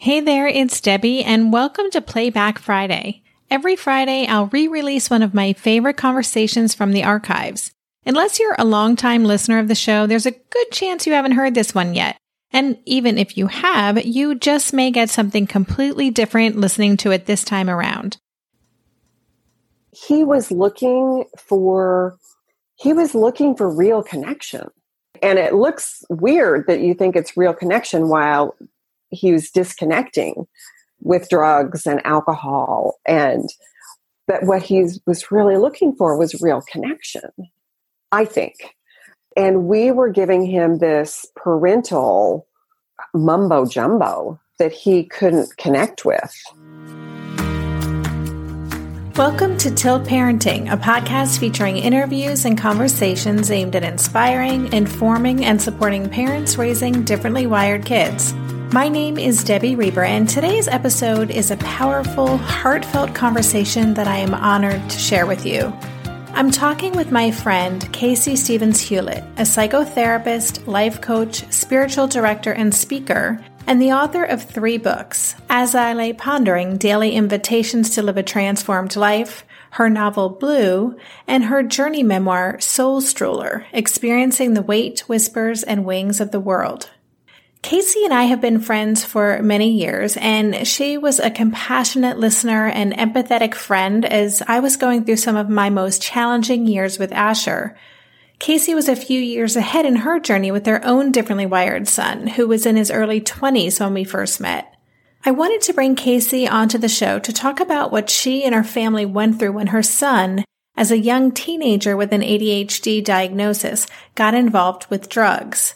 Hey there, it's Debbie, and welcome to Playback Friday. Every Friday, I'll re-release one of my favorite conversations from the archives. Unless you're a longtime listener of the show, there's a good chance you haven't heard this one yet. And even if you have, you just may get something completely different listening to it this time around. He was looking for real connection. And it looks weird that you think it's real connection while he was disconnecting with drugs and alcohol, and that what he was really looking for was real connection, I think. And we were giving him this parental mumbo jumbo that he couldn't connect with. Welcome to Tilt Parenting, a podcast featuring interviews and conversations aimed at inspiring, informing, and supporting parents raising differently wired kids. My name is Debbie Reber, and today's episode is a powerful, heartfelt conversation that I am honored to share with you. I'm talking with my friend, Kayce Stevens Hughlett, a psychotherapist, life coach, spiritual director, and speaker, and the author of 3 books, As I Lay Pondering: Daily Invitations to Live a Transformed Life, her novel Blue, and her journey memoir, Soul Stroller, Experiencing the Weight, Whispers, and Wings of the World. Kayce and I have been friends for many years, and she was a compassionate listener and empathetic friend as I was going through some of my most challenging years with Asher. Kayce was a few years ahead in her journey with their own differently wired son, who was in his early 20s when we first met. I wanted to bring Kayce onto the show to talk about what she and her family went through when her son, as a young teenager with an ADHD diagnosis, got involved with drugs.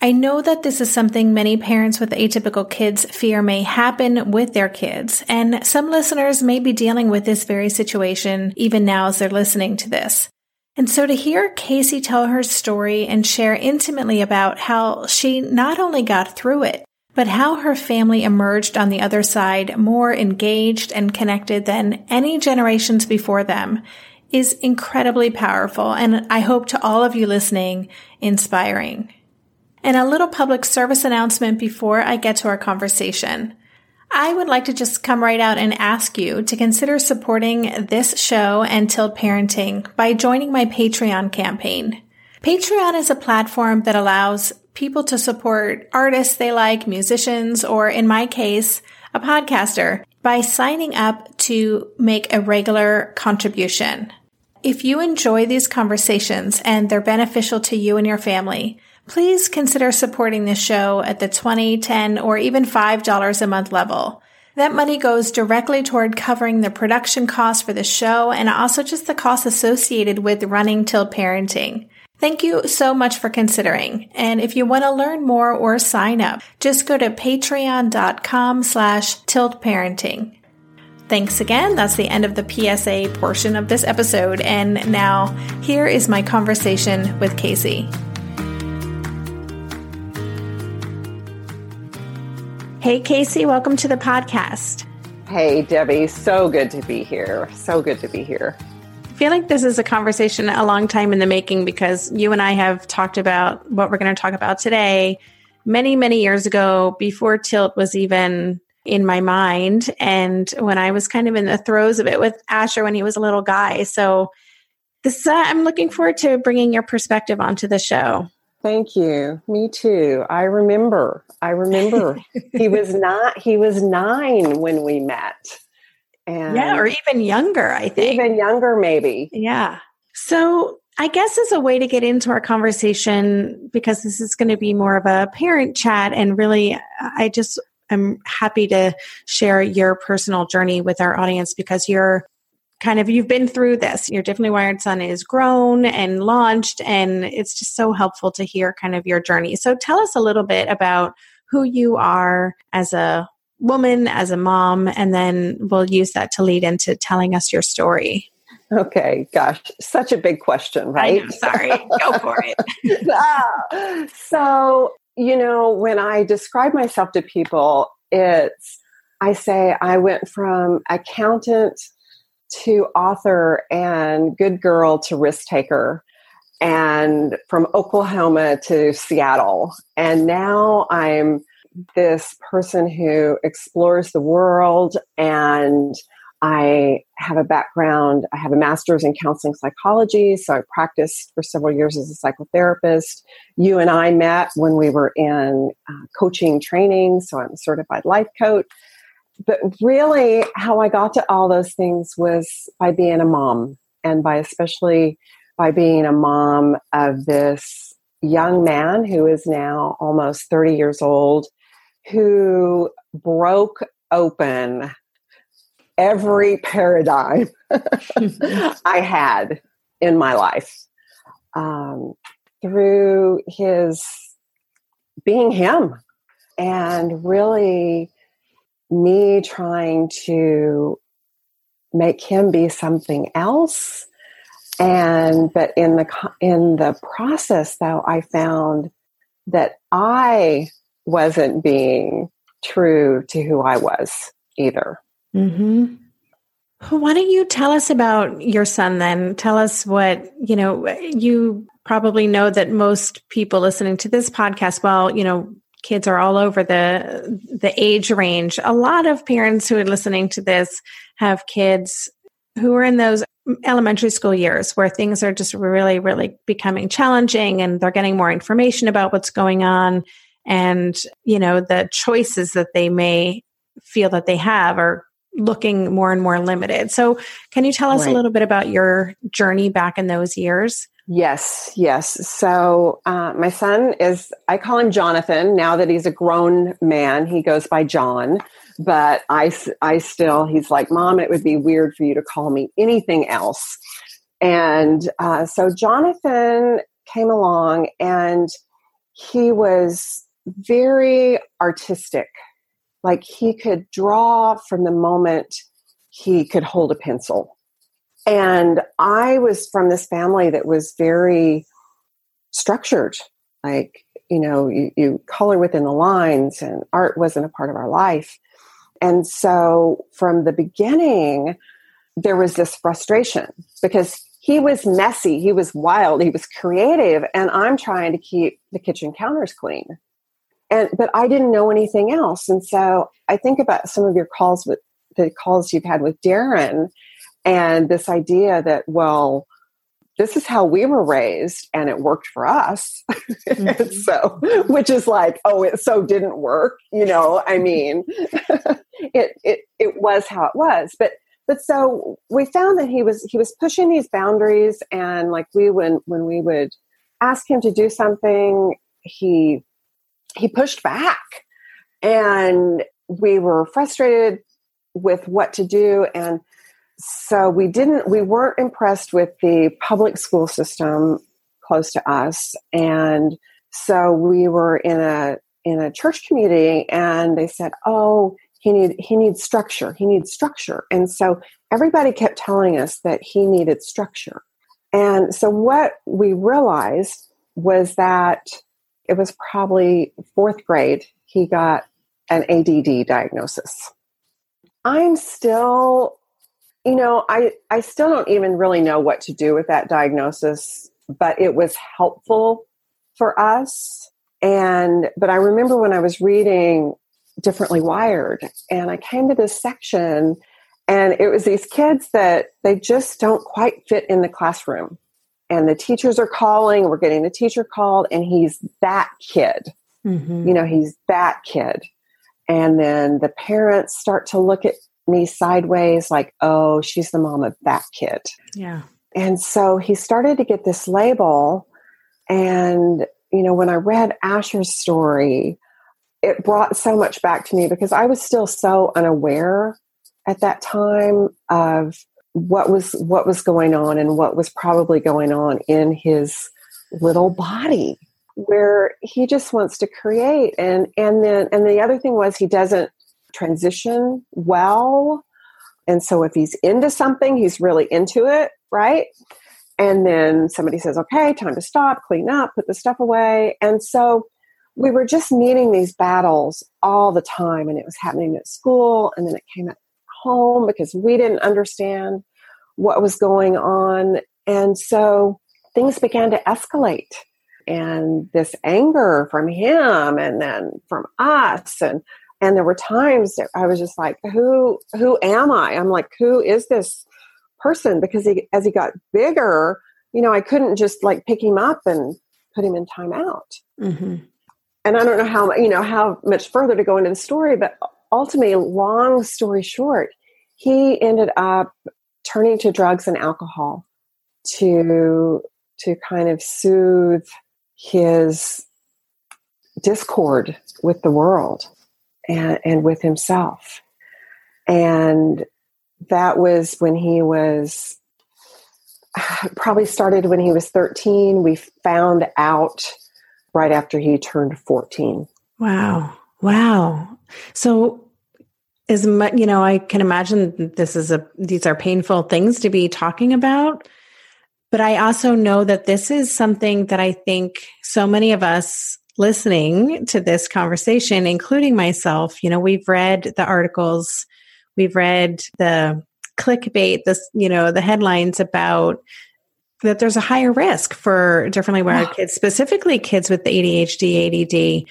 I know that this is something many parents with atypical kids fear may happen with their kids, and some listeners may be dealing with this very situation even now as they're listening to this. And so to hear Kayce tell her story and share intimately about how she not only got through it, but how her family emerged on the other side more engaged and connected than any generations before them is incredibly powerful, and I hope to all of you listening, inspiring. And a little public service announcement before I get to our conversation. I would like to just come right out and ask you to consider supporting this show and Tilt Parenting by joining my Patreon campaign. Patreon is a platform that allows people to support artists they like, musicians, or in my case, a podcaster, by signing up to make a regular contribution. If you enjoy these conversations and they're beneficial to you and your family, please consider supporting the show at the $20, $10, or even $5 a month level. That money goes directly toward covering the production costs for the show and also just the costs associated with running Tilt Parenting. Thank you so much for considering. And if you want to learn more or sign up, just go to patreon.com/tiltparenting. Thanks again. That's the end of the PSA portion of this episode. And now here is my conversation with Kayce. Hey, Kayce, welcome to the podcast. Hey, Debbie. So good to be here. I feel like this is a conversation a long time in the making because you and I have talked about what we're going to talk about today many, many years ago before Tilt was even in my mind and when I was kind of in the throes of it with Asher when he was a little guy. So this I'm looking forward to bringing your perspective onto the show. Thank you. Me too. I remember he was 9 when we met. And yeah, or even younger, I think. Even younger, maybe. Yeah. So I guess as a way to get into our conversation, because this is going to be more of a parent chat, and really, I'm happy to share your personal journey with our audience because you've been through this. Your Differently Wired son is grown and launched, and it's just so helpful to hear kind of your journey. So tell us a little bit about who you are as a woman, as a mom, and then we'll use that to lead into telling us your story. Okay. Gosh, such a big question, right? I know, sorry. Go for it. So, when I describe myself to people, I say I went from accountant to author and good girl to risk taker, and from Oklahoma to Seattle. And now I'm this person who explores the world, and I have a background. I have a master's in counseling psychology, so I practiced for several years as a psychotherapist. You and I met when we were in coaching training, so I'm a certified life coach. But really, how I got to all those things was by being a mom, and by especially by being a mom of this young man who is now almost 30 years old, who broke open every paradigm I had in my life through his being him, and really me trying to make him be something else. And but in the process, though, I found that I wasn't being true to who I was either. Mm-hmm. Why don't you tell us about your son then? Tell us what, you know, you probably know that most people listening to this podcast, well, you know, kids are all over the age range. A lot of parents who are listening to this have kids who are in those elementary school years where things are just really, really becoming challenging, and they're getting more information about what's going on, and, you know, the choices that they may feel that they have are looking more and more limited. So can you tell us a little bit about your journey back in those years? Yes. So my son is, I call him Jonathan. Now that he's a grown man, he goes by John. But I still, he's like, Mom, it would be weird for you to call me anything else. And so Jonathan came along, and he was very artistic. Like, he could draw from the moment he could hold a pencil. And I was from this family that was very structured. Like, you know, you color within the lines, and art wasn't a part of our life. And so from the beginning, there was this frustration because he was messy, he was wild, he was creative, and I'm trying to keep the kitchen counters clean. But I didn't know anything else. And so I think about some of your calls with the calls you've had with Darren, and this idea that, well, this is how we were raised and it worked for us. Mm-hmm. So, which is like, oh, it so didn't work, you know, I mean, it was how it was. But so we found that he was pushing these boundaries, and like when we would ask him to do something, he pushed back, and we were frustrated with what to do. And so we weren't impressed with the public school system close to us. And so we were in a church community, and they said, oh, he needs structure. He needs structure. And so everybody kept telling us that he needed structure. And so what we realized was that it was probably fourth grade, he got an ADD diagnosis. I'm still... You know, I still don't even really know what to do with that diagnosis, but it was helpful for us. But I remember when I was reading Differently Wired, and I came to this section, and it was these kids that they just don't quite fit in the classroom, and the teachers are calling, we're getting the teacher called, and he's that kid. Mm-hmm. You know, he's that kid. And then the parents start to look at me sideways, like, oh, she's the mom of that kid. Yeah. And so he started to get this label. And, you know, when I read Asher's story, it brought so much back to me because I was still so unaware at that time of what was going on and what was probably going on in his little body, where he just wants to create. And then the other thing was he doesn't transition well. And so if he's into something, he's really into it, right? And then somebody says, okay, time to stop, clean up, put the stuff away. And so we were just meeting these battles all the time, and it was happening at school, and then it came at home because we didn't understand what was going on. And so things began to escalate. and this anger from him and then from us. And there were times that I was just like, who am I? I'm like, who is this person? Because as he got bigger, you know, I couldn't just like pick him up and put him in timeout. Mm-hmm. And I don't know how much further to go into the story, but ultimately, long story short, he ended up turning to drugs and alcohol to kind of soothe his discord with the world and with himself. And that was when he was, probably started when he was 13. We found out right after he turned 14. Wow. So as much, you know, I can imagine these are painful things to be talking about, but I also know that this is something that I think so many of us listening to this conversation, including myself, you know, we've read the articles, we've read the clickbait, the headlines about that there's a higher risk for differently wired kids, specifically kids with ADHD, ADD,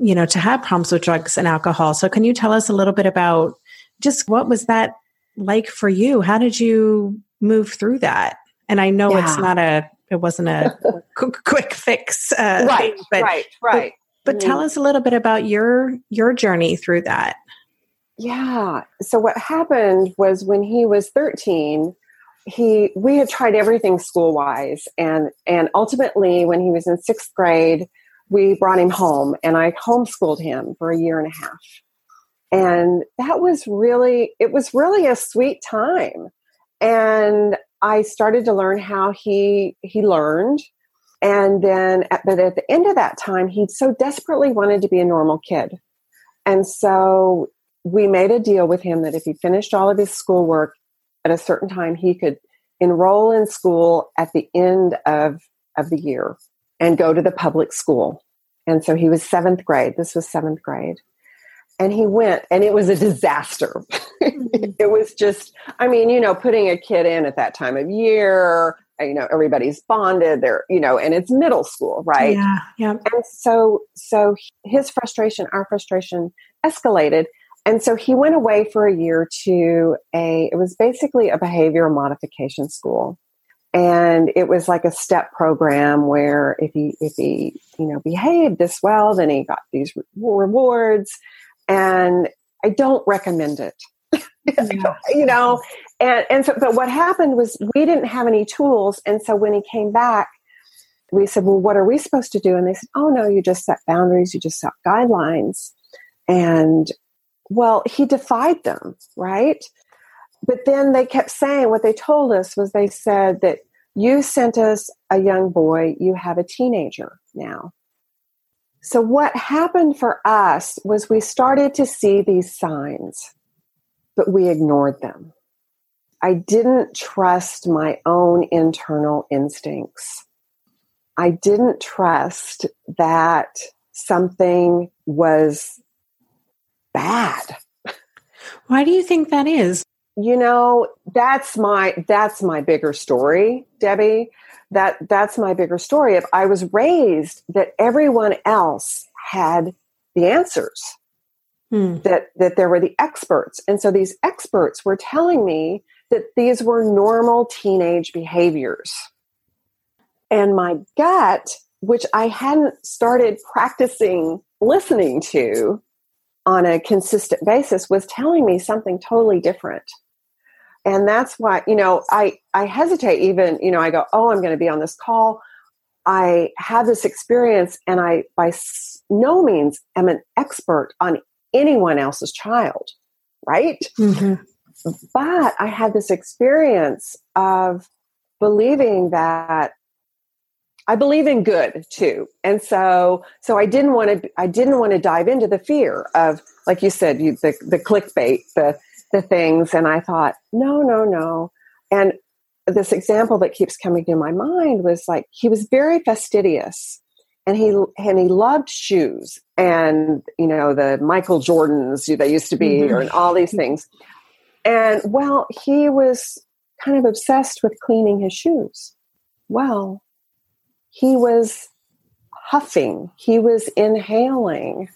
you know, to have problems with drugs and alcohol. So can you tell us a little bit about just what was that like for you? How did you move through that? And I know it wasn't a quick fix. Right. But tell us a little bit about your journey through that. Yeah. So what happened was when he was 13, we had tried everything school-wise, and ultimately when he was in 6th grade, we brought him home and I homeschooled him for a year and a half. And that was really a sweet time. And I started to learn how he learned. And then, but at the end of that time, he so desperately wanted to be a normal kid. And so we made a deal with him that if he finished all of his schoolwork at a certain time, he could enroll in school at the end of the year and go to the public school. And so he was 7th grade. This was 7th grade. And he went, and it was a disaster. It was just, I mean, you know, putting a kid in at that time of year, you know, everybody's bonded there, you know, and it's middle school, right? Yeah. And so his frustration, our frustration escalated. And so he went away for a year to it was basically a behavioral modification school. And it was like a step program where if he, you know, behaved this well, then he got these rewards. And I don't recommend it, you know? And so, but what happened was we didn't have any tools. And so when he came back, we said, well, what are we supposed to do? And they said, oh no, you just set boundaries. You just set guidelines. And well, he defied them, right? But then they kept saying what they told us was they said that you sent us a young boy, you have a teenager now. So what happened for us was we started to see these signs, but we ignored them. I didn't trust my own internal instincts. I didn't trust that something was bad. Why do you think that is? You know, that's my bigger story, Debbie. That's my bigger story. If I was raised that everyone else had the answers, that there were the experts. And so these experts were telling me that these were normal teenage behaviors. And my gut, which I hadn't started practicing listening to on a consistent basis, was telling me something totally different. And that's why, you know, I hesitate even, you know, I go, oh, I'm going to be on this call. I have this experience and I by no means am an expert on anyone else's child, right? Mm-hmm. But I had this experience of believing that I believe in good too. And so I didn't want to dive into the fear of, like you said, the clickbait, the things. And I thought, no. And this example that keeps coming to my mind was like, he was very fastidious and he loved shoes and, you know, the Michael Jordans they used to be and all these things. And well, he was kind of obsessed with cleaning his shoes. Well, he was huffing. He was inhaling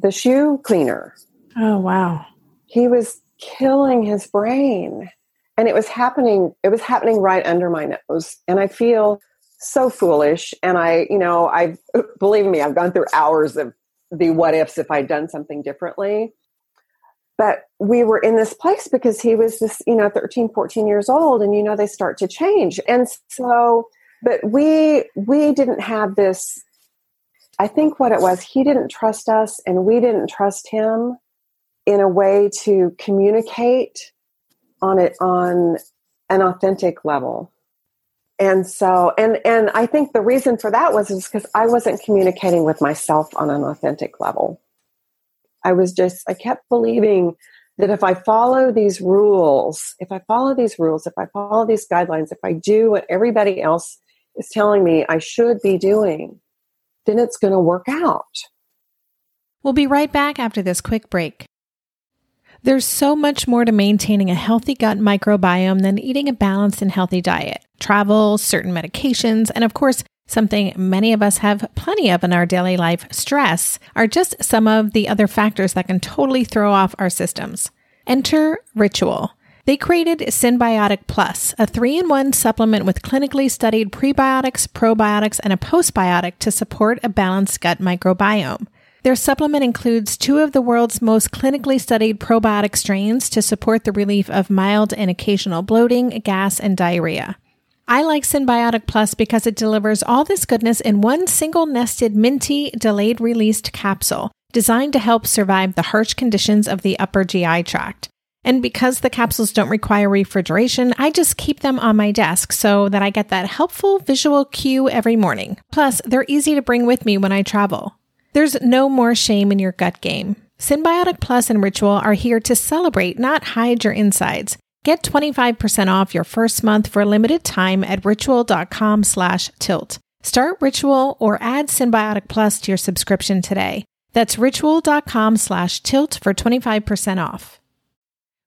the shoe cleaner. Oh, wow. He was killing his brain. And it was happening right under my nose. And I feel so foolish. And I believe me, I've gone through hours of the what ifs if I'd done something differently. But we were in this place because he was this, 13, 14 years old, and they start to change. And so, but we didn't have this, I think what it was, he didn't trust us and we didn't trust him in a way to communicate on an authentic level. And so, and I think the reason for that was because I wasn't communicating with myself on an authentic level. I kept believing that if I follow these guidelines, if I do what everybody else is telling me I should be doing, then it's going to work out. We'll be right back after this quick break. There's so much more to maintaining a healthy gut microbiome than eating a balanced and healthy diet, travel, certain medications, and of course, something many of us have plenty of in our daily life, stress, are just some of the other factors that can totally throw off our systems. Enter Ritual. They created Symbiotic Plus, a 3-in-1 supplement with clinically studied prebiotics, probiotics, and a postbiotic to support a balanced gut microbiome. Their supplement includes 2 of the world's most clinically studied probiotic strains to support the relief of mild and occasional bloating, gas, and diarrhea. I like Symbiotic Plus because it delivers all this goodness in one single nested minty delayed-released capsule designed to help survive the harsh conditions of the upper GI tract. And because the capsules don't require refrigeration, I just keep them on my desk so that I get that helpful visual cue every morning. Plus, they're easy to bring with me when I travel. There's no more shame in your gut game. Symbiotic Plus and Ritual are here to celebrate, not hide your insides. Get 25% off your first month for a limited time at ritual.com/tilt. Start Ritual or add Symbiotic Plus to your subscription today. That's ritual.com/tilt for 25% off.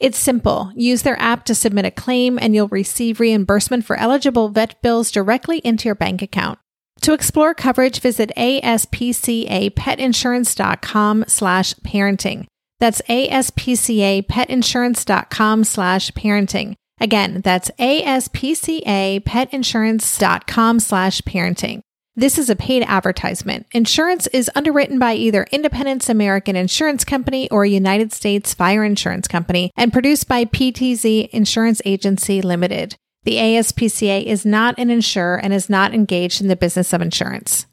It's simple. Use their app to submit a claim and you'll receive reimbursement for eligible vet bills directly into your bank account. To explore coverage, visit aspcapetinsurance.com/parenting. That's aspcapetinsurance.com/parenting. Again, that's aspcapetinsurance.com/parenting. This is a paid advertisement. Insurance is underwritten by either Independence American Insurance Company or United States Fire Insurance Company and produced by PTZ Insurance Agency Limited. The ASPCA is not an insurer and is not engaged in the business of insurance.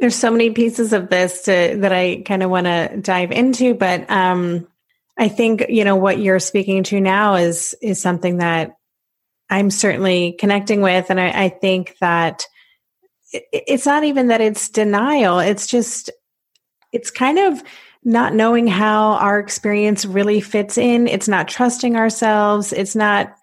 There's so many pieces of this that I kind of want to dive into, but I think, what you're speaking to now is something that I'm certainly connecting with. And I think that it's not even that it's denial. It's just, it's kind of not knowing how our experience really fits in. It's not trusting ourselves. It's not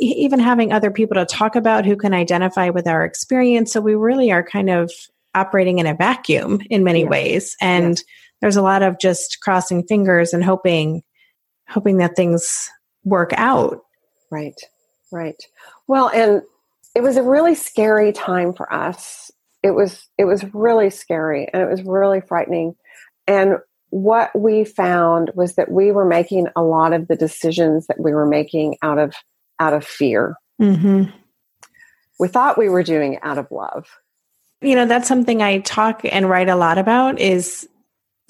even having other people to talk about who can identify with our experience. So we really are kind of operating in a vacuum in many ways. And there's a lot of just crossing fingers and hoping that things work out. Right. Well, and it was a really scary time for us. It was really scary and it was really frightening. And what we found was that we were making a lot of the decisions that we were making out of fear. Mm-hmm. We thought we were doing it out of love. That's something I talk and write a lot about is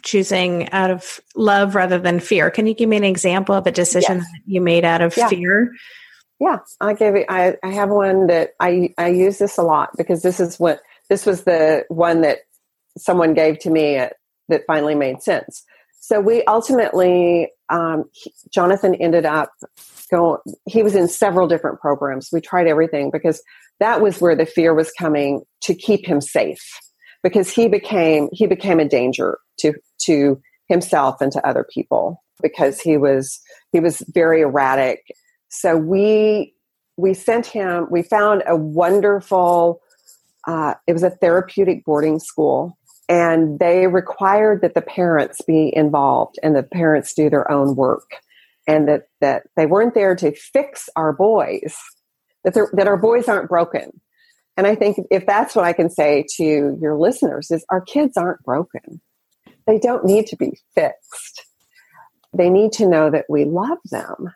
choosing out of love rather than fear. Can you give me an example of a decision that you made out of fear? Yeah, I have one that I use this a lot because this was the one that someone gave to me that finally made sense. So we ultimately, Jonathan ended up he was in several different programs. We tried everything because that was where the fear was coming to keep him safe, because he became a danger to himself and to other people because he was very erratic. So we found a wonderful, it was a therapeutic boarding school, and they required that the parents be involved and the parents do their own work, and that they weren't there to fix our boys, that our boys aren't broken. And I think if that's what I can say to your listeners is our kids aren't broken. They don't need to be fixed. They need to know that we love them.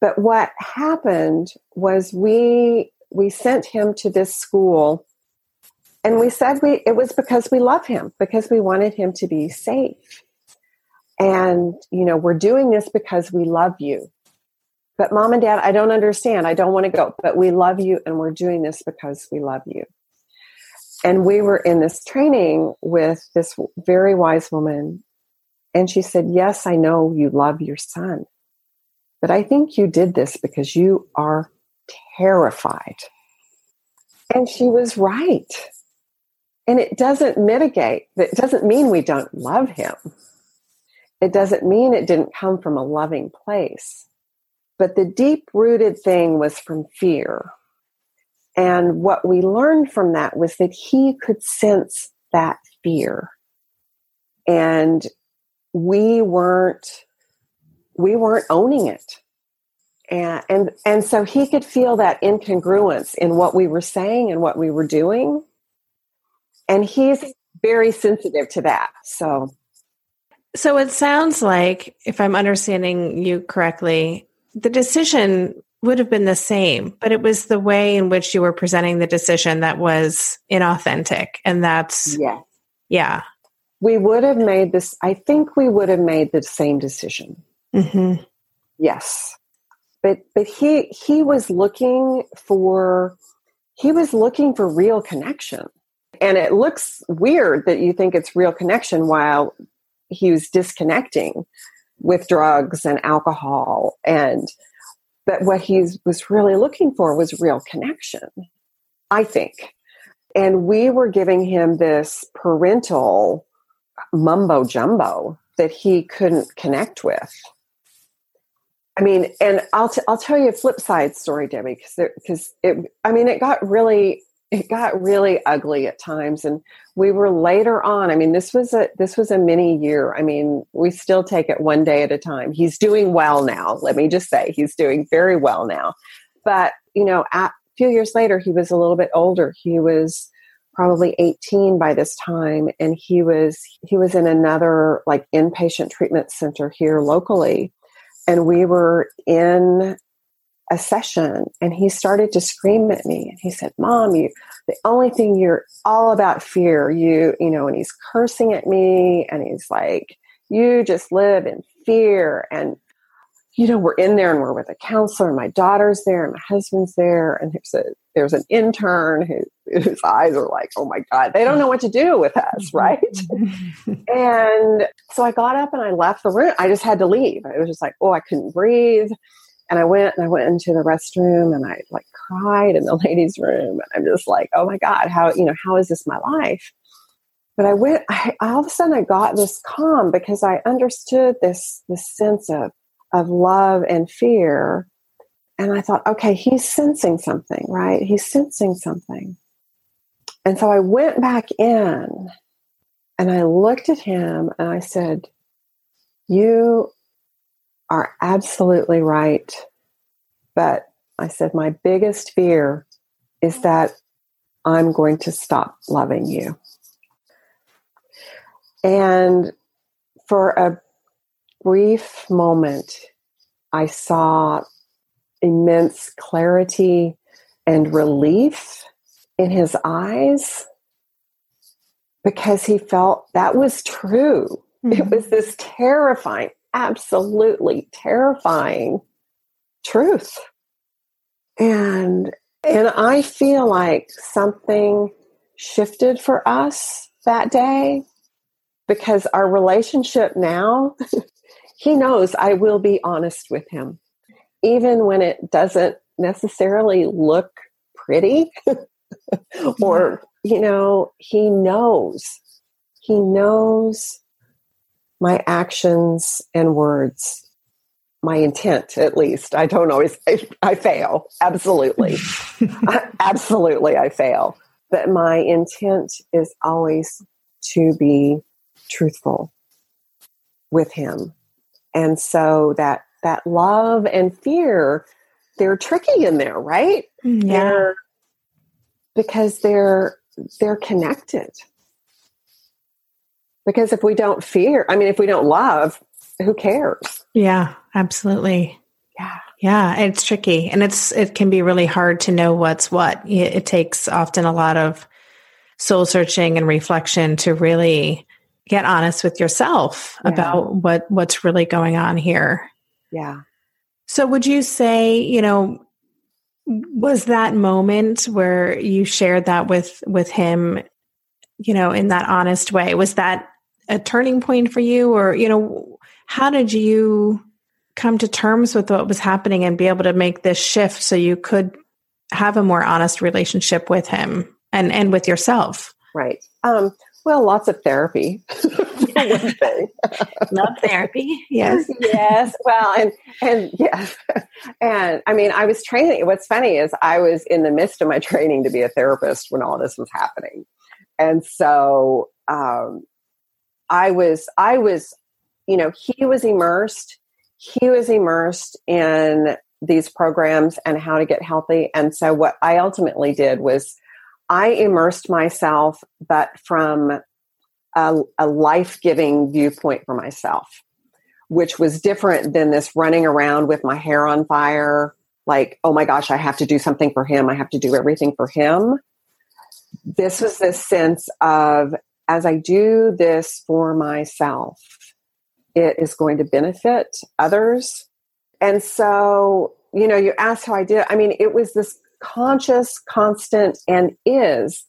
But what happened was we sent him to this school, and we said it was because we love him, because we wanted him to be safe. And, we're doing this because we love you. But mom and dad, I don't understand. I don't want to go, but we love you. And we're doing this because we love you. And we were in this training with this very wise woman. And she said, yes, I know you love your son, but I think you did this because you are terrified. And she was right. And it doesn't mean we don't love him. It doesn't mean it didn't come from a loving place. But the deep-rooted thing was from fear. And what we learned from that was that he could sense that fear. And we weren't owning it. And so he could feel that incongruence in what we were saying and what we were doing. And he's very sensitive to that. So it sounds like, if I'm understanding you correctly, the decision would have been the same, but it was the way in which you were presenting the decision that was inauthentic. And that's, yeah. We would have made this. I think we would have made the same decision. Mm-hmm. Yes. But he was looking for real connection. And it looks weird that you think it's real connection while he was disconnecting with drugs and alcohol. But what he was really looking for was real connection, I think. And we were giving him this parental mumbo jumbo that he couldn't connect with. I mean, and I'll tell you a flip side story, Debbie, because it got really ugly at times. And we were later on, I mean, this was a mini year. I mean, we still take it one day at a time. He's doing well now. Let me just say he's doing very well now. But, a few years later, he was a little bit older. He was probably 18 by this time. And he was in another like inpatient treatment center here locally. And we were in a session, and he started to scream at me. And he said, Mom, the only thing you're all about fear, and he's cursing at me. And he's like, you just live in fear. And, we're in there and we're with a counselor, and my daughter's there and my husband's there. And there's an intern whose eyes are like, oh my God, they don't know what to do with us. Right. And so I got up and I left the room. I just had to leave. It was just like, oh, I couldn't breathe. And I went into the restroom, and I like cried in the ladies' room. And I'm just like, oh my God, how is this my life? But all of a sudden I got this calm because I understood this sense of love and fear. And I thought, okay, he's sensing something, right? He's sensing something. And so I went back in and I looked at him and I said, you are absolutely right. But I said, my biggest fear is that I'm going to stop loving you. And for a brief moment, I saw immense clarity and relief in his eyes. because he felt that was true. Mm-hmm. It was this terrifying, absolutely terrifying truth. And I feel like something shifted for us that day, because our relationship now, he knows I will be honest with him, even when it doesn't necessarily look pretty or, you know, he knows my actions and words, my intent, at least. I don't always, I fail. Absolutely. Absolutely. I fail. But my intent is always to be truthful with him. And so that love and fear, they're tricky in there, right? Yeah. Because they're connected. Because if we don't fear, I mean, if we don't love, who cares? Yeah, absolutely. Yeah. Yeah. It's tricky. And it can be really hard to know what's what. It takes often a lot of soul searching and reflection to really get honest with yourself about what's really going on here. Yeah. So would you say, you know, was that moment where you shared that with him, you know, in that honest way, was that a turning point for you? Or, you know, how did you come to terms with what was happening and be able to make this shift so you could have a more honest relationship with him and with yourself? Right. Well, lots of therapy. Love therapy. Yes. Yes. Well, and yes. And I mean, I was training. What's funny is I was in the midst of my training to be a therapist when all this was happening. And so, I was, you know, he was immersed in these programs and how to get healthy. And so what I ultimately did was I immersed myself, but from a life-giving viewpoint for myself, which was different than this running around with my hair on fire, like, oh my gosh, I have to do something for him. I have to do everything for him. This was this sense of, as I do this for myself, it is going to benefit others. And so, you know, you asked how I did. I mean, it was this conscious, constant, and is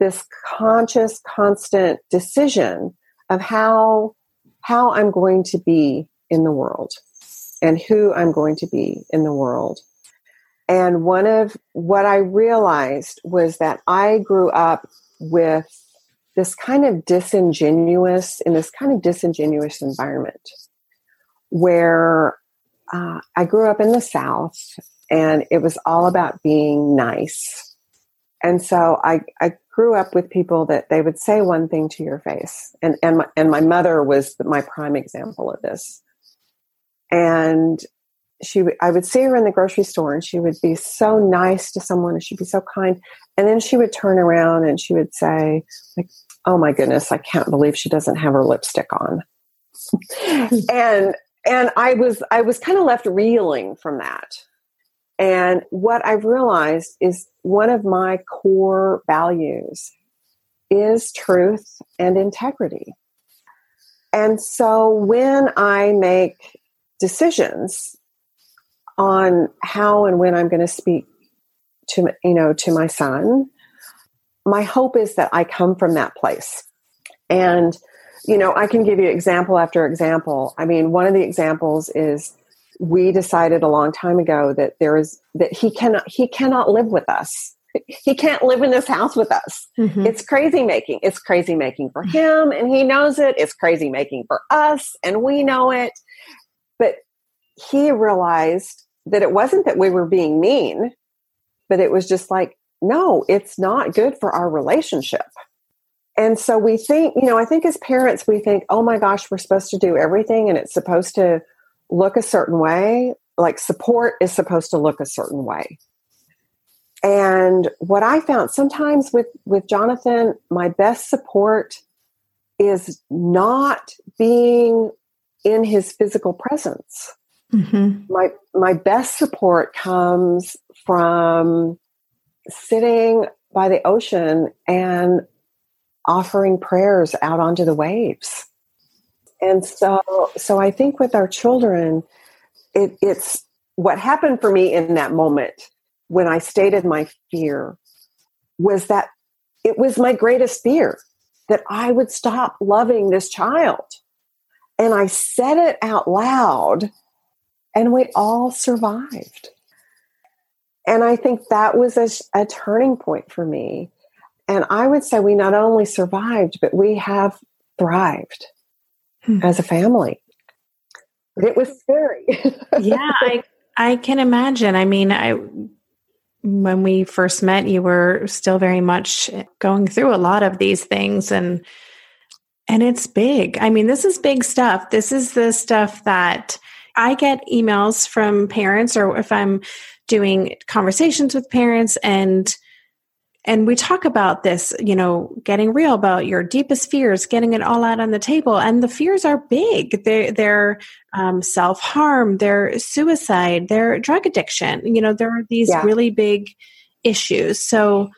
this conscious, constant decision of how I'm going to be in the world and who I'm going to be in the world. And one of what I realized was that I grew up with this kind of disingenuous environment where I grew up in the South and it was all about being nice. And so I grew up with people that they would say one thing to your face. And my mother was my prime example of this. And I would see her in the grocery store and she would be so nice to someone and she'd be so kind. And then she would turn around and she would say, like, oh my goodness, I can't believe she doesn't have her lipstick on. And I was kind of left reeling from that. And what I've realized is one of my core values is truth and integrity. And so when I make decisions on how and when I'm going to speak to, you know, to my son, my hope is that I come from that place. And, you know, I can give you example after example. I mean, one of the examples is we decided a long time ago that he cannot live with us. He can't live in this house with us. Mm-hmm. It's crazy making. It's crazy making for him, and he knows it. It's crazy making for us, and we know it. But he realized that it wasn't that we were being mean, but it was just like, no, it's not good for our relationship. And so we think, you know, I think as parents, we think, oh my gosh, we're supposed to do everything and it's supposed to look a certain way. Like support is supposed to look a certain way. And what I found sometimes with Jonathan, my best support is not being in his physical presence. Mm-hmm. My best support comes from sitting by the ocean and offering prayers out onto the waves. And so I think with our children, it's what happened for me in that moment when I stated my fear was that it was my greatest fear that I would stop loving this child. And I said it out loud and we all survived. And I think that was a turning point for me. And I would say we not only survived, but we have thrived as a family. But it was scary. Yeah, I can imagine. I mean, when we first met, you were still very much going through a lot of these things, and it's big. I mean, this is big stuff. This is the stuff that I get emails from parents, or if I'm doing conversations with parents, and we talk about this, you know, getting real about your deepest fears, getting it all out on the table. And the fears are big. They're self-harm, they're suicide, they're drug addiction. You know, there are these really big issues. So,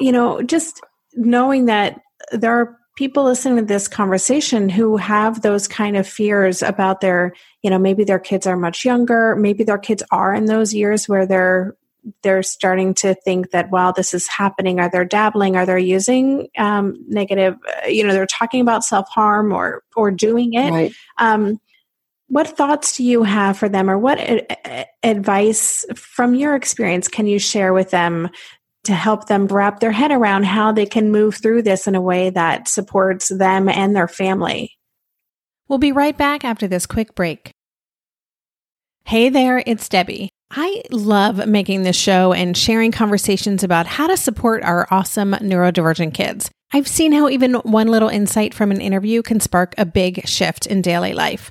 you know, just knowing that there are people listening to this conversation who have those kind of fears about their, you know, maybe their kids are much younger, maybe their kids are in those years where they're starting to think that, wow, this is happening, or they're dabbling, or they're using negative, you know, they're talking about self-harm or doing it. Right. What thoughts do you have for them, or what advice from your experience can you share with them to help them wrap their head around how they can move through this in a way that supports them and their family? We'll be right back after this quick break. Hey there, it's Debbie. I love making this show and sharing conversations about how to support our awesome neurodivergent kids. I've seen how even one little insight from an interview can spark a big shift in daily life.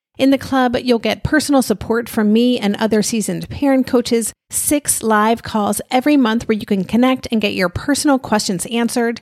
In the club, you'll get personal support from me and other seasoned parent coaches, 6 live calls every month where you can connect and get your personal questions answered,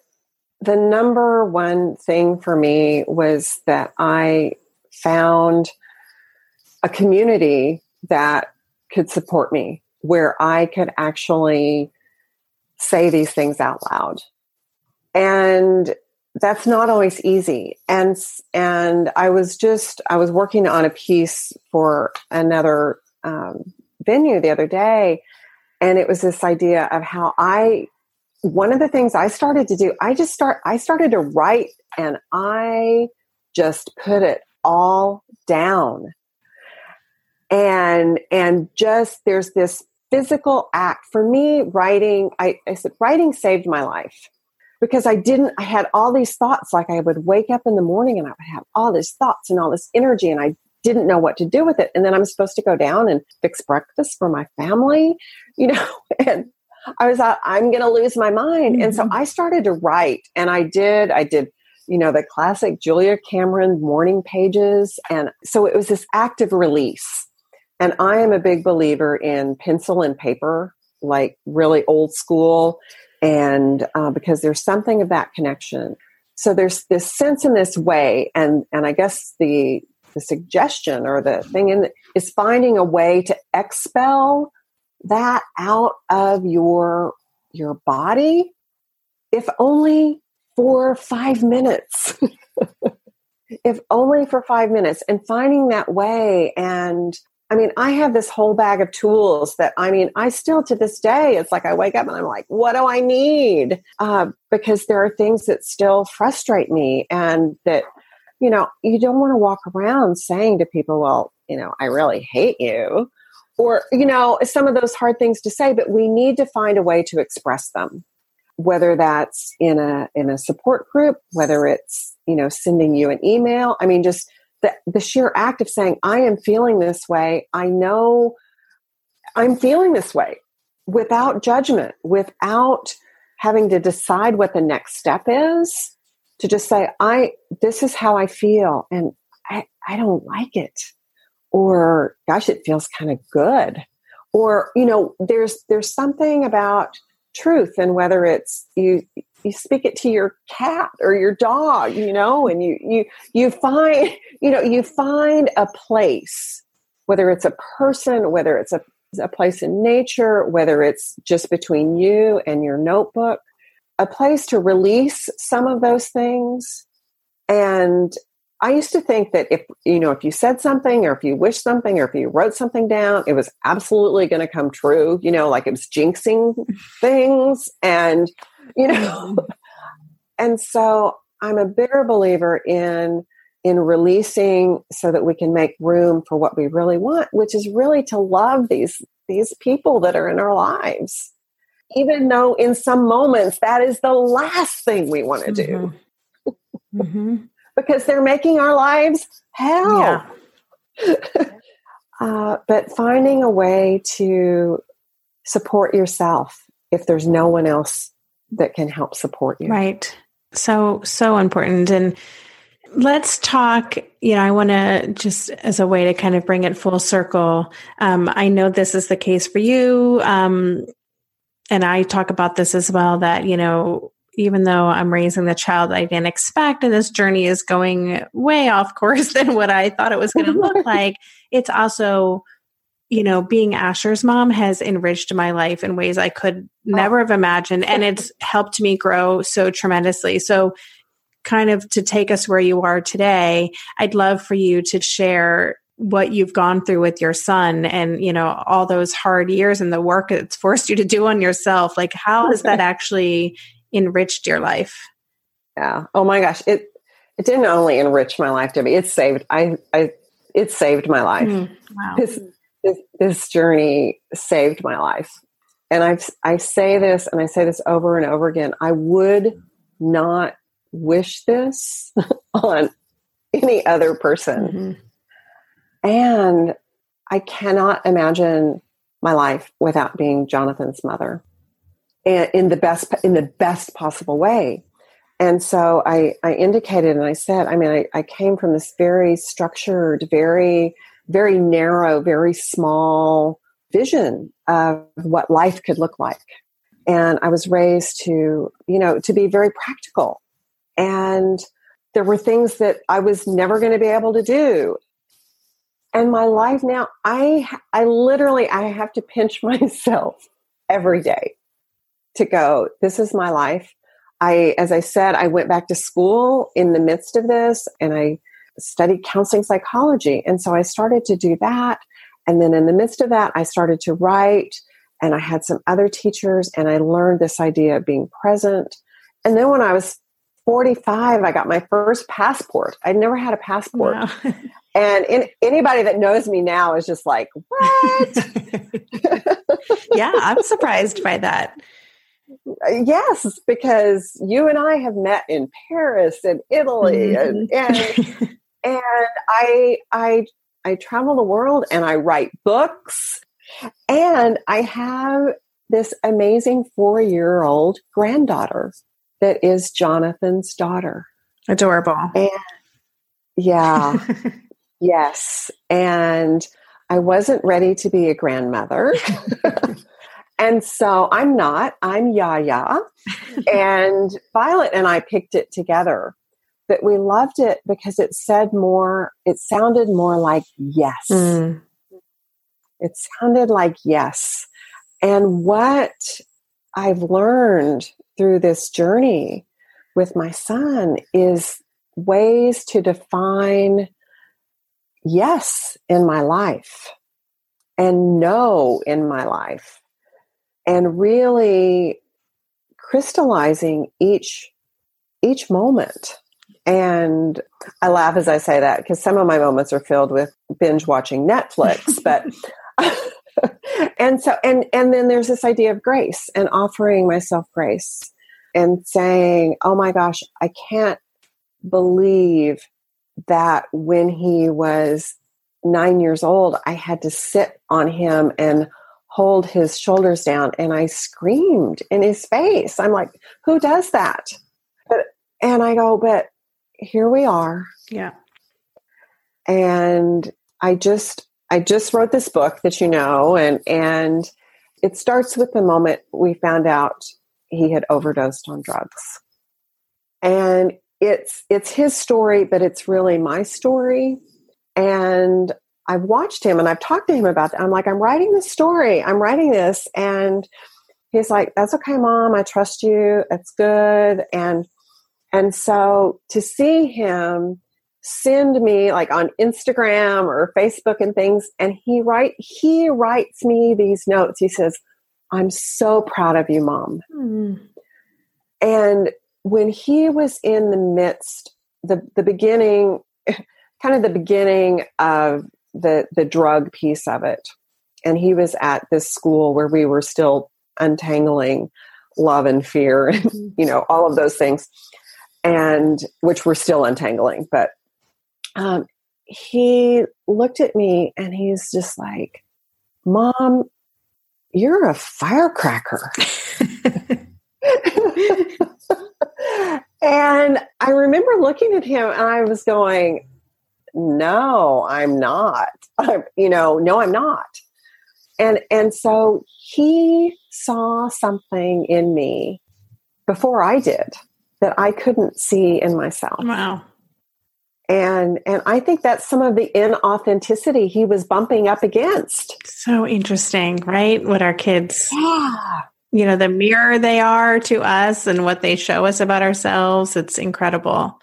the number one thing for me was that I found a community that could support me, where I could actually say these things out loud. And that's not always easy. And I was working on a piece for another venue the other day, and it was this idea of how I one of the things I started to do, I started to write, and I just put it all down. And just, there's this physical act for me. Writing, I said, writing saved my life, because I had all these thoughts. Like, I would wake up in the morning and I would have all these thoughts and all this energy, and I didn't know what to do with it. And then I'm supposed to go down and fix breakfast for my family, and I was like, I'm going to lose my mind. Mm-hmm. And so I started to write, and I did, the classic Julia Cameron morning pages. And so it was this active release. And I am a big believer in pencil and paper, like really old school. And because there's something of that connection. So there's this sense in this way. And I guess the suggestion or the thing is finding a way to expel that out of your body, if only for 5 minutes, and finding that way. And I mean, I have this whole bag of tools that, I still to this day, it's like I wake up and I'm like, what do I need? Because there are things that still frustrate me, and that, you don't want to walk around saying to people, well, I really hate you, or, some of those hard things to say, but we need to find a way to express them, whether that's in a support group, whether it's, sending you an email. I mean, just the sheer act of saying, I am feeling this way. I know I'm feeling this way, without judgment, without having to decide what the next step is, to just say, this is how I feel, and I don't like it. Or, gosh, it feels kind of good. Or, there's something about truth, and whether it's you speak it to your cat or your dog, and you find a place, whether it's a person, whether it's a place in nature, whether it's just between you and your notebook, a place to release some of those things. And I used to think that if you said something, or if you wished something, or if you wrote something down, it was absolutely going to come true, like it was jinxing things. And, and so I'm a bigger believer in releasing, so that we can make room for what we really want, which is really to love these people that are in our lives, even though in some moments that is the last thing we want to do. Mm-hmm. Because they're making our lives hell. Yeah. But finding a way to support yourself if there's no one else that can help support you. Right. So important. And let's talk, I want to just, as a way to kind of bring it full circle. I know this is the case for you. And I talk about this as well, that, even though I'm raising the child I didn't expect, and this journey is going way off course than what I thought it was going to look like, it's also, being Asher's mom has enriched my life in ways I could never have imagined. And it's helped me grow so tremendously. So kind of to take us where you are today, I'd love for you to share what you've gone through with your son, and, all those hard years and the work it's forced you to do on yourself. Like, how has that actually enriched your life? Yeah. Oh my gosh. It didn't only enrich my life, Debbie. It saved my life. Mm, wow. This journey saved my life. And I say this over and over again. I would not wish this on any other person. Mm-hmm. And I cannot imagine my life without being Jonathan's mother. In the best possible way. And so I indicated, and I said, I came from this very structured, very, very narrow, very small vision of what life could look like. And I was raised to, to be very practical. And there were things that I was never going to be able to do. And my life now, I literally have to pinch myself every day to go, this is my life. As I said, I went back to school in the midst of this, and I studied counseling psychology. And so I started to do that. And then in the midst of that, I started to write. and I had some other teachers, and I learned this idea of being present. And then when I was 45, I got my first passport. I'd never had a passport. Wow. And anybody that knows me now is just like, what? Yeah, I'm surprised by that. Yes, because you and I have met in Paris and Italy, and I travel the world, and I write books, and I have this amazing 4-year-old granddaughter that is Jonathan's daughter. Adorable. And yeah. Yes. And I wasn't ready to be a grandmother. And so I'm not. I'm Yaya. And Violet and I picked it together. But we loved it because it said more, it sounded more like yes. Mm. It sounded like yes. And what I've learned through this journey with my son is ways to define yes in my life and no in my life. And really crystallizing each moment. And I laugh as I say that because some of my moments are filled with binge watching Netflix. But and then there's this idea of grace and offering myself grace and saying, oh my gosh, I can't believe that when he was 9 years old, I had to sit on him and hold his shoulders down, and I screamed in his face. I'm like, who does that? And I go, but here we are. Yeah. And I just wrote this book that you know, and it starts with the moment we found out he had overdosed on drugs. And it's his story, but it's really my story. And I've watched him and I've talked to him about that. I'm like, I'm writing this story. I'm writing this. And he's like, that's okay, Mom. I trust you. That's good. And so to see him send me like on Instagram or Facebook and things, and he writes me these notes. He says, I'm so proud of you, Mom. Mm. And when he was in the midst, the beginning, kind of the beginning of the drug piece of it. And he was at this school where we were still untangling love and fear, and, you know, all of those things, and which we're still untangling. But he looked at me and he's just like, Mom, you're a firecracker. And I remember looking at him and I was going, no, I'm not. No, I'm not. And so he saw something in me before I did that I couldn't see in myself. Wow. And I think that's some of the inauthenticity he was bumping up against. So interesting, right? What our kids, yeah. You know, the mirror they are to us and what they show us about ourselves. It's incredible.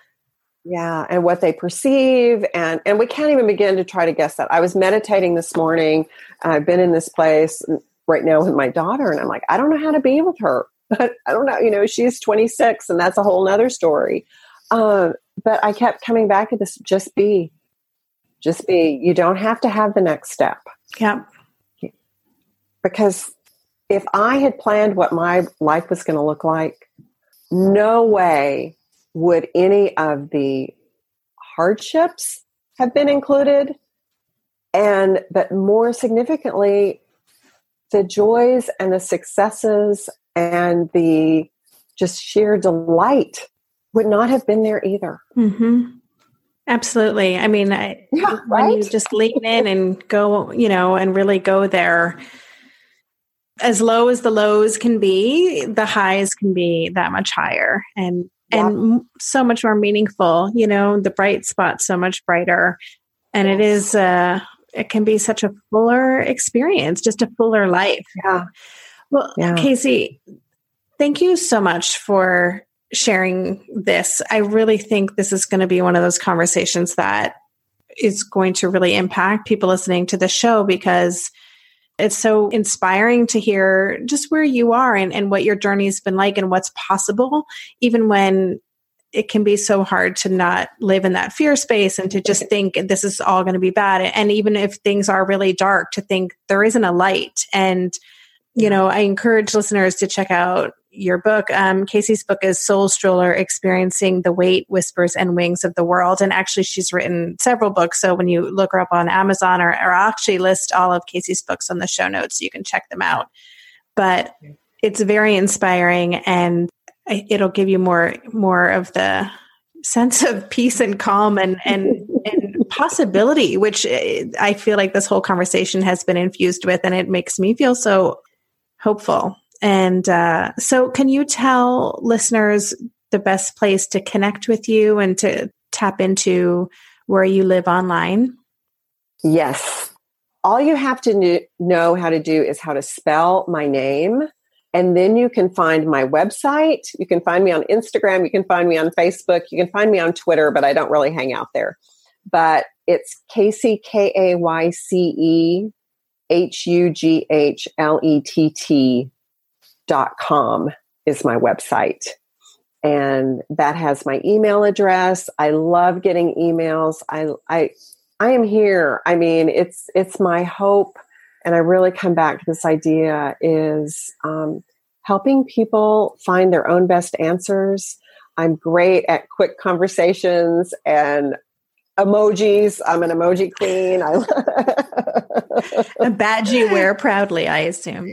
Yeah, and what they perceive, and we can't even begin to try to guess that. I was meditating this morning, and I've been in this place right now with my daughter, and I'm like, I don't know how to be with her. I don't know, you know, she's 26, and that's a whole nother story. But I kept coming back to this, just be. You don't have to have the next step. Yeah. Because if I had planned what my life was going to look like, no way would any of the hardships have been included, but more significantly, the joys and the successes and the just sheer delight would not have been there either. Mm-hmm. Absolutely. I mean, when you just lean in and go, you know, and really go there. As low as the lows can be, the highs can be that much higher, and so much more meaningful, you know, the bright spot, so much brighter. And yes. It is, it can be such a fuller experience, just a fuller life. Yeah. Well, yeah. Kayce, thank you so much for sharing this. I really think this is going to be one of those conversations that is going to really impact people listening to the show, because It's so inspiring to hear just where you are and what your journey's been like and what's possible, even when it can be so hard to not live in that fear space and to just think this is all going to be bad. And even if things are really dark, to think there isn't a light. And, you know, I encourage listeners to check out your book. Kayce's book is Soul Stroller, Experiencing the Weight, Whispers, and Wings of the World. And actually, she's written several books. So when you look her up on Amazon, or I'll actually list all of Kayce's books on the show notes, so you can check them out. But it's very inspiring, and it'll give you more of the sense of peace and calm and possibility, which I feel like this whole conversation has been infused with, and it makes me feel so hopeful. And so can you tell listeners the best place to connect with you and to tap into where you live online? Yes. All you have to know how to do is how to spell my name. And then you can find my website. You can find me on Instagram. You can find me on Facebook. You can find me on Twitter, but I don't really hang out there. But it's Kayce, KayceHughlett.com is my website. And that has my email address. I love getting emails. I am here. I mean, it's my hope. And I really come back to this idea is helping people find their own best answers. I'm great at quick conversations and emojis. I'm an emoji queen. A badge you wear proudly, I assume.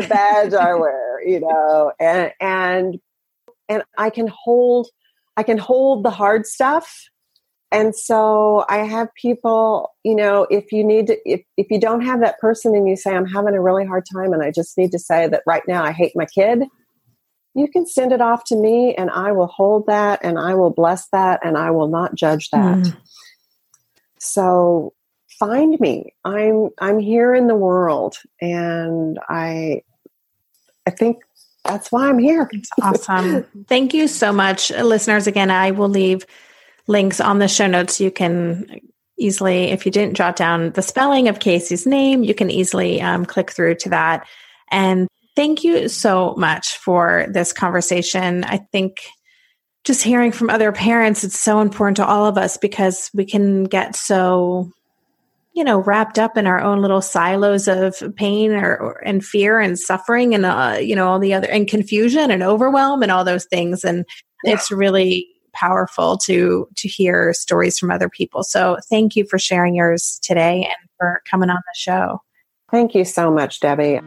A badge I wear, you know, and I can hold the hard stuff. And so I have people, you know, if you need to, if you don't have that person and you say, I'm having a really hard time and I just need to say that right now I hate my kid, you can send it off to me and I will hold that and I will bless that and I will not judge that. Mm. So find me. I'm here in the world, and I think that's why I'm here. It's awesome. Thank you so much. Listeners, again, I will leave links on the show notes. You can easily, if you didn't jot down the spelling of Kayce's name, you can easily click through to that. And thank you so much for this conversation. I think just hearing from other parents, it's so important to all of us, because we can get so, you know, wrapped up in our own little silos of pain and fear and suffering and, you know, all the other, and confusion and overwhelm and all those things. And it's really powerful to hear stories from other people. So thank you for sharing yours today and for coming on the show. Thank you so much, Debbie.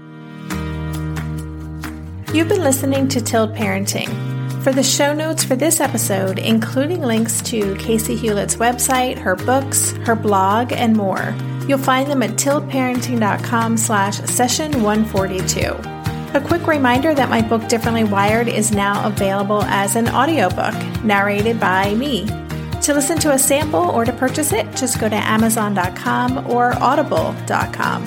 You've been listening to Tilt Parenting. For the show notes for this episode, including links to Kayce Hughlett website, her books, her blog, and more, you'll find them at tiltparenting.com/session142. A quick reminder that my book, Differently Wired, is now available as an audiobook, narrated by me. To listen to a sample or to purchase it, just go to Amazon.com or Audible.com.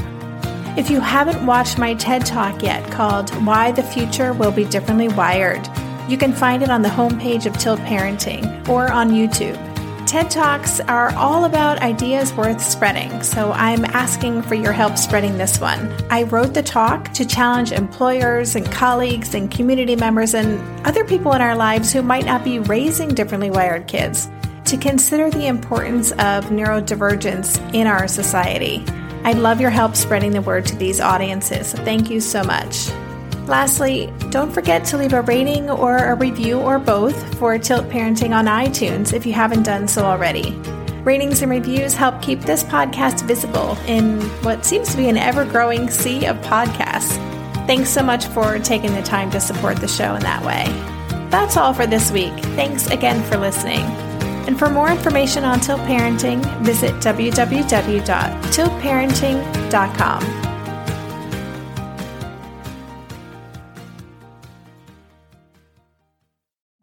If you haven't watched my TED Talk yet, called Why the Future Will Be Differently Wired, you can find it on the homepage of Tilt Parenting or on YouTube. TED Talks are all about ideas worth spreading, so I'm asking for your help spreading this one. I wrote the talk to challenge employers and colleagues and community members and other people in our lives who might not be raising differently wired kids to consider the importance of neurodivergence in our society. I'd love your help spreading the word to these audiences. Thank you so much. Lastly, don't forget to leave a rating or a review or both for Tilt Parenting on iTunes if you haven't done so already. Ratings and reviews help keep this podcast visible in what seems to be an ever-growing sea of podcasts. Thanks so much for taking the time to support the show in that way. That's all for this week. Thanks again for listening. And for more information on Tilt Parenting, visit www.tiltparenting.com.